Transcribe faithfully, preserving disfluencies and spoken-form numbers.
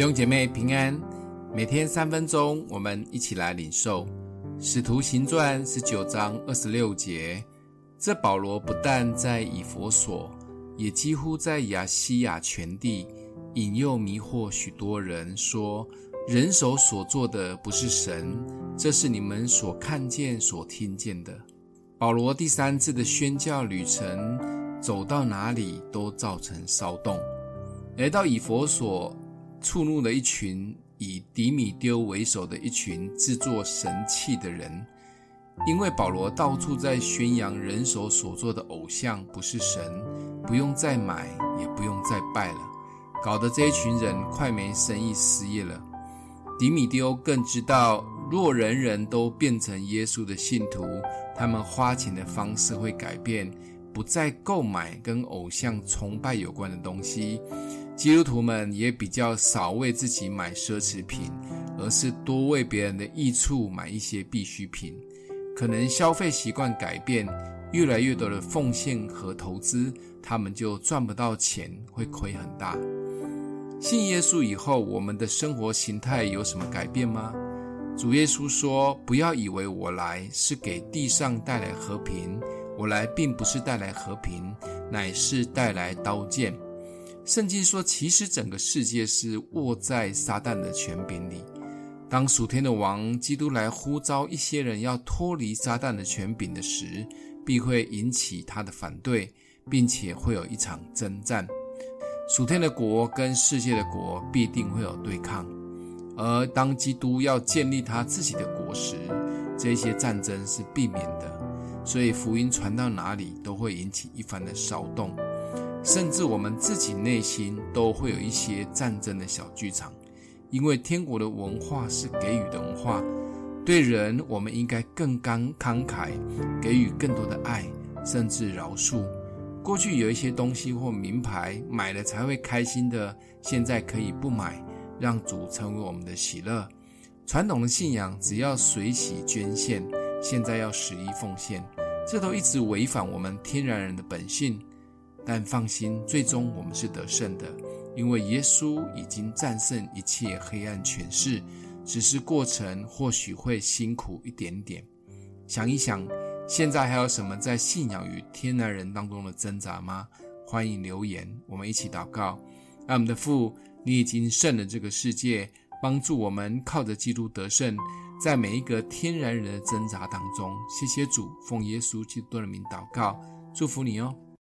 弟兄姐妹平安，每天三分钟，我们一起来领受《使徒行传》十九章二十六节。这保罗不但在以弗所，也几乎在亚细亚全地引诱迷惑许多人，说人手所做的不是神，这是你们所看见所听见的。保罗第三次的宣教旅程走到哪里都造成骚动，来到以弗所，触怒了一群以迪米丢为首的一群制作神器的人，因为保罗到处在宣扬人手所做的偶像不是神，不用再买也不用再拜了，搞得这一群人快没生意失业了。迪米丢更知道，若人人都变成耶稣的信徒，他们花钱的方式会改变，不再购买跟偶像崇拜有关的东西。基督徒们也比较少为自己买奢侈品，而是多为别人的益处买一些必需品。可能消费习惯改变，越来越多的奉献和投资，他们就赚不到钱，会亏很大。信耶稣以后，我们的生活形态有什么改变吗？主耶稣说，不要以为我来是给地上带来和平，我来并不是带来和平，乃是带来刀剑。圣经说，其实整个世界是握在撒旦的权柄里。当属天的王基督来呼召一些人要脱离撒旦的权柄的时，必会引起他的反对，并且会有一场征战。属天的国跟世界的国必定会有对抗，而当基督要建立他自己的国时，这些战争是避免的。所以福音传到哪里都会引起一番的骚动，甚至我们自己内心都会有一些战争的小剧场。因为天国的文化是给予的文化，对人我们应该更慷慨，给予更多的爱，甚至饶恕。过去有一些东西或名牌买了才会开心的，现在可以不买，让主成为我们的喜乐。传统的信仰只要随喜捐献，现在要十一奉献，这都一直违反我们天然人的本性。但放心，最终我们是得胜的，因为耶稣已经战胜一切黑暗权势，只是过程或许会辛苦一点点。想一想，现在还有什么在信仰与天然人当中的挣扎吗？欢迎留言，我们一起祷告。爱我们的父，你已经胜了这个世界，帮助我们靠着基督得胜，在每一个天然人的挣扎当中。谢谢主，奉耶稣基督的名祷告，祝福你哦。